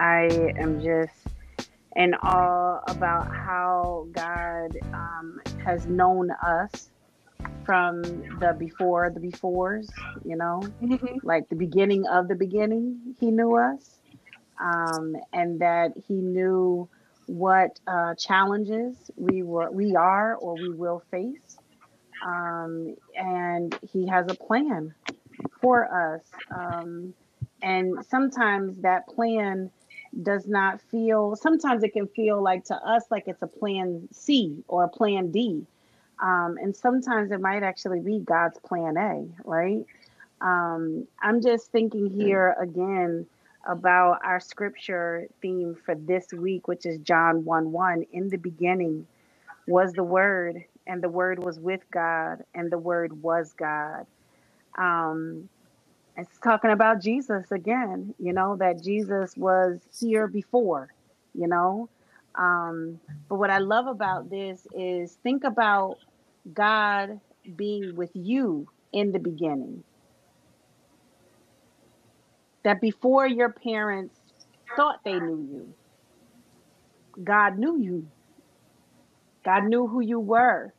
I am just in awe about how God has known us from the befores, you know, like the beginning of the beginning, he knew us, and that he knew what challenges we are or we will face. And he has a plan for us. And sometimes that plan sometimes it can feel like to us like it's a plan C or a plan D. And sometimes it might actually be God's plan A, right? I'm just thinking here again about our scripture theme for this week, which is John 1:1. In the beginning was the Word, and the Word was with God, and the Word was God. It's talking about Jesus again, you know, that Jesus was here before, you know. But what I love about this is think about God being with you in the beginning. That before your parents thought they knew you, God knew you. God knew who you were.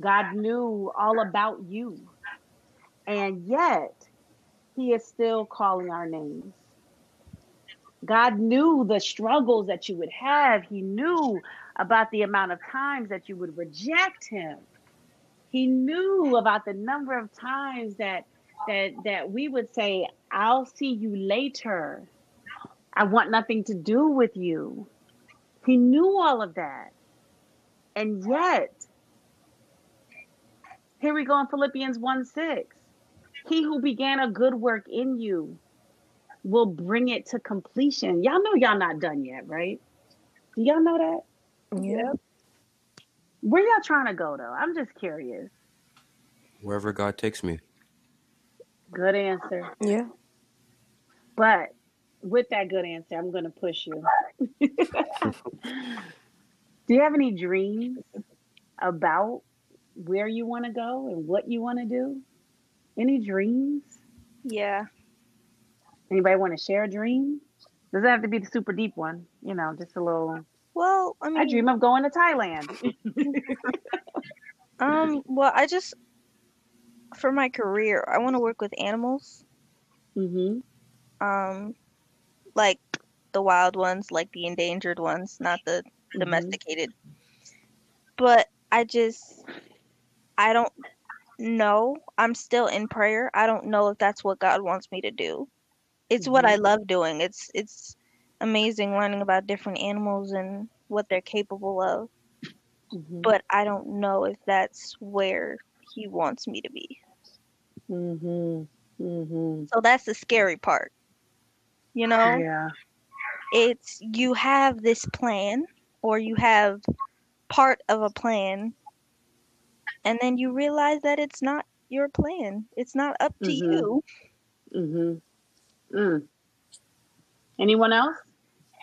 God knew all about you. And yet, he is still calling our names. God knew the struggles that you would have. He knew about the amount of times that you would reject him. He knew about the number of times that we would say, I'll see you later. I want nothing to do with you. He knew all of that. And yet, here we go in Philippians 1:6. He who began a good work in you will bring it to completion. Y'all know y'all not done yet, right? Do y'all know that? Yep. Where y'all trying to go, though? I'm just curious. Wherever God takes me. Good answer. Yeah. But with that good answer, I'm going to push you. Do you have any dreams about where you want to go and what you want to do? Any dreams? Yeah. Anybody want to share a dream? Doesn't have to be the super deep one. You know, just a little. Well, I mean, I dream of going to Thailand. Well, I just, for my career, I want to work with animals. Mm-hmm. Like the wild ones, like the endangered ones, not the domesticated. But I don't know. I'm still in prayer. I don't know if that's what God wants me to do. It's what I love doing. It's amazing learning about different animals and what they're capable of. Mm-hmm. But I don't know if that's where he wants me to be. Mm-hmm. Mm-hmm. So that's the scary part. You know? Yeah. It's you have this plan or you have part of a plan and then you realize that it's not your plan. It's not up to you. Mm-hmm. Mm. Anyone else?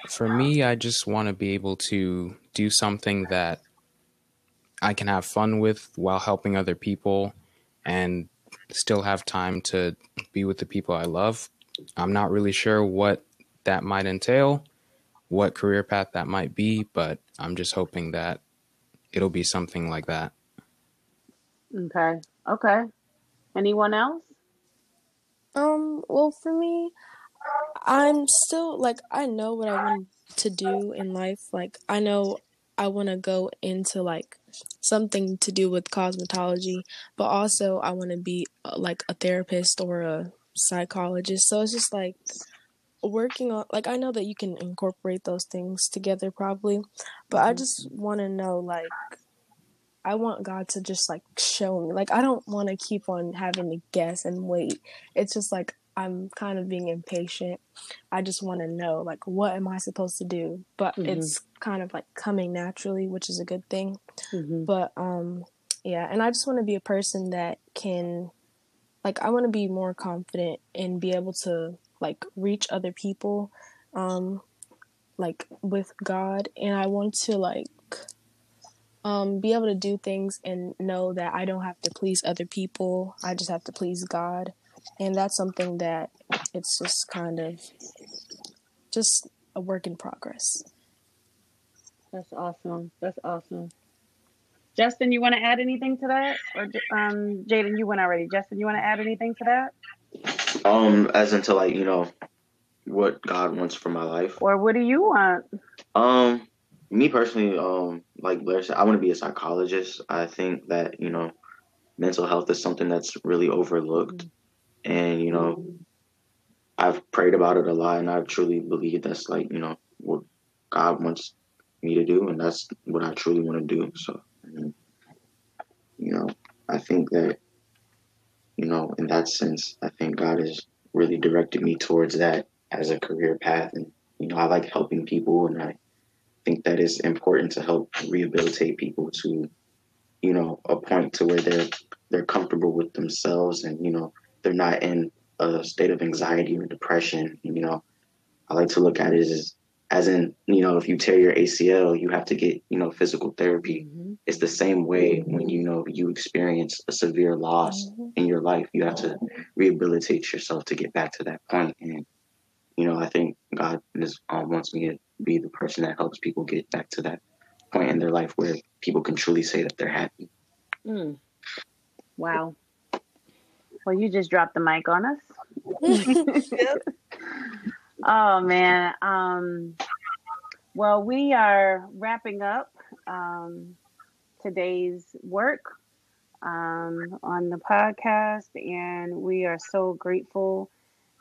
For me, I just want to be able to do something that I can have fun with while helping other people and still have time to be with the people I love. I'm not really sure what that might entail, what career path that might be, but I'm just hoping that it'll be something like that. Okay. Anyone else? Well, for me, I'm still, like, I know what I want to do in life. Like, I know I want to go into, like, something to do with cosmetology, but also I want to be, like, a therapist or a psychologist. So it's just, like, working on, like, I know that you can incorporate those things together probably, but I just want to know, like, I want God to just, like, show me. Like, I don't want to keep on having to guess and wait. It's just, like, I'm kind of being impatient. I just want to know, like, what am I supposed to do? But it's kind of, like, coming naturally, which is a good thing. Mm-hmm. But, yeah, and I just want to be a person that can, like, I want to be more confident and be able to, like, reach other people, like, with God. And I want to, like, be able to do things and know that I don't have to please other people. I just have to please God. And that's something that it's just kind of just a work in progress. That's awesome. That's awesome. Justin, you want to add anything to that? Or Jaden, you went already. Justin, you want to add anything to that? As into like, you know, what God wants for my life. Or what do you want? Me personally, like Blair said, I want to be a psychologist. I think that, you know, mental health is something that's really overlooked. Mm-hmm. And, you know, I've prayed about it a lot, and I truly believe that's like, you know, what God wants me to do, and that's what I truly want to do. So, you know, I think that, you know, in that sense, I think God has really directed me towards that as a career path. And, you know, I like helping people, and I think that it's important to help rehabilitate people to, you know, a point to where they're comfortable with themselves, and, you know, they're not in a state of anxiety or depression. And, you know, I like to look at it as in, you know, if you tear your ACL, you have to get, you know, physical therapy. Mm-hmm. It's the same way when, you know, you experience a severe loss mm-hmm. in your life. You have to rehabilitate yourself to get back to that point. And, you know, I think God wants me to be the person that helps people get back to that point in their life where people can truly say that they're happy. Mm. Wow. Well, you just dropped the mic on us. Yep. Oh, man. Well, we are wrapping up today's work on the podcast, and we are so grateful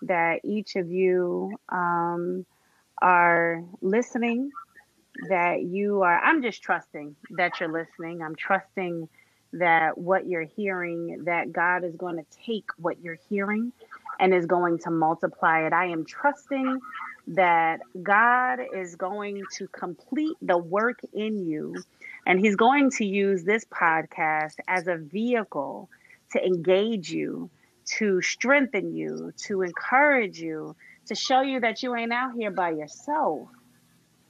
that each of you are listening, that you are, I'm just trusting that you're listening. I'm trusting that what you're hearing, that God is going to take what you're hearing and is going to multiply it. I am trusting that God is going to complete the work in you, and he's going to use this podcast as a vehicle to engage you, to strengthen you, to encourage you, to show you that you ain't out here by yourself.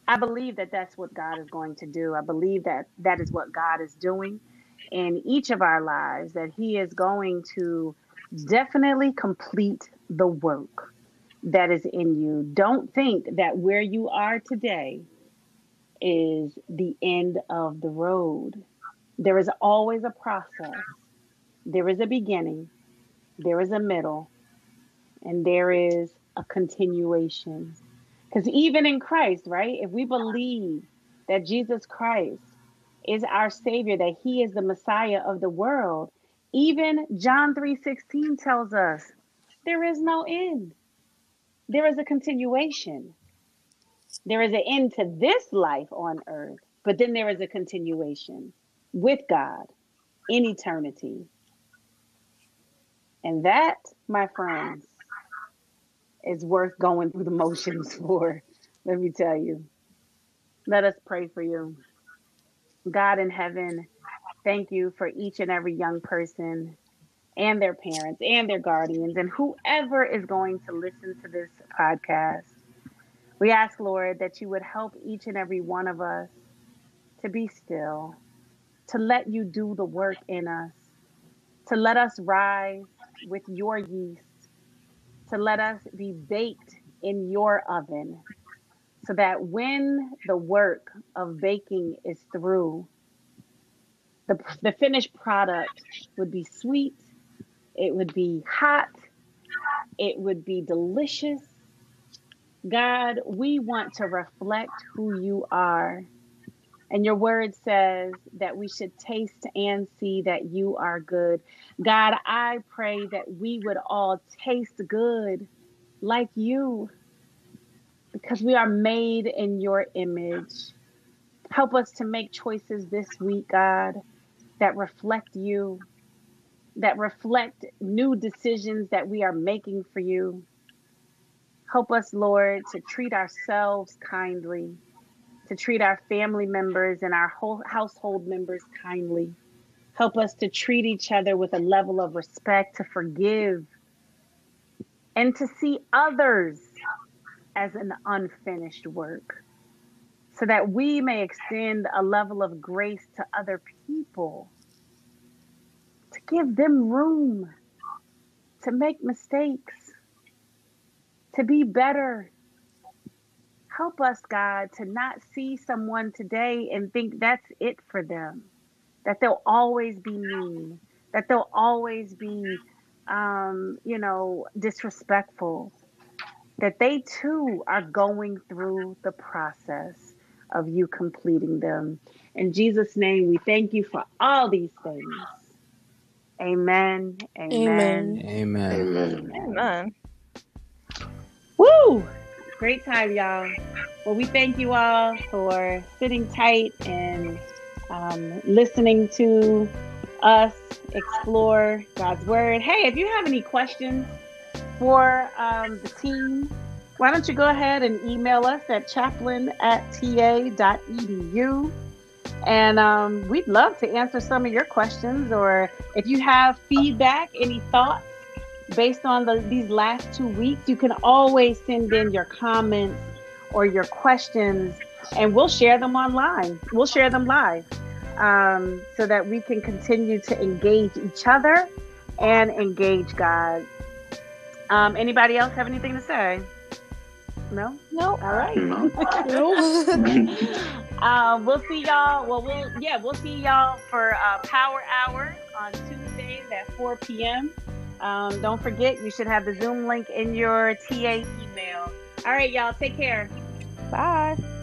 I believe that that's what God is going to do. I believe that that is what God is doing in each of our lives, that he is going to definitely complete the work that is in you. Don't think that where you are today is the end of the road. There is always a process. There is a beginning, there is a middle, and there is a continuation. Because even in Christ, right? If we believe that Jesus Christ is our Savior, that he is the Messiah of the world, even John 3:16 tells us there is no end. There is a continuation. There is an end to this life on earth, but then there is a continuation with God in eternity. And that, my friends, is worth going through the motions for. Let me tell you. Let us pray for you. God in heaven, thank you for each and every young person and their parents and their guardians and whoever is going to listen to this podcast. We ask, Lord, that you would help each and every one of us to be still, to let you do the work in us, to let us rise with your yeast, to let us be baked in your oven, so that when the work of baking is through, the finished product would be sweet, it would be hot, it would be delicious. God, we want to reflect who you are. And your word says that we should taste and see that you are good. God, I pray that we would all taste good like you, because we are made in your image. Help us to make choices this week, God, that reflect you, that reflect new decisions that we are making for you. Help us, Lord, to treat ourselves kindly, to treat our family members and our whole household members kindly. Help us to treat each other with a level of respect, to forgive, and to see others as an unfinished work, so that we may extend a level of grace to other people, to give them room, to make mistakes, to be better, Help us, God, to not see someone today and think that's it for them, that they'll always be mean, that they'll always be, disrespectful, that they too are going through the process of you completing them. In Jesus' name, we thank you for all these things. Amen. Amen. Amen. Amen. Amen. Woo! Great time, y'all. Well, we thank you all for sitting tight and listening to us explore God's Word. Hey, if you have any questions for the team, why don't you go ahead and email us at chaplain@ta.edu. And we'd love to answer some of your questions, or if you have feedback, any thoughts based on these last 2 weeks, you can always send in your comments or your questions, and we'll share them online. We'll share them live so that we can continue to engage each other and engage God. Anybody else have anything to say? No? No. All right. We'll see y'all. We'll see y'all for Power Hour on Tuesdays at 4 p.m. Don't forget, you should have the Zoom link in your TA email. All right, y'all. Take care. Bye.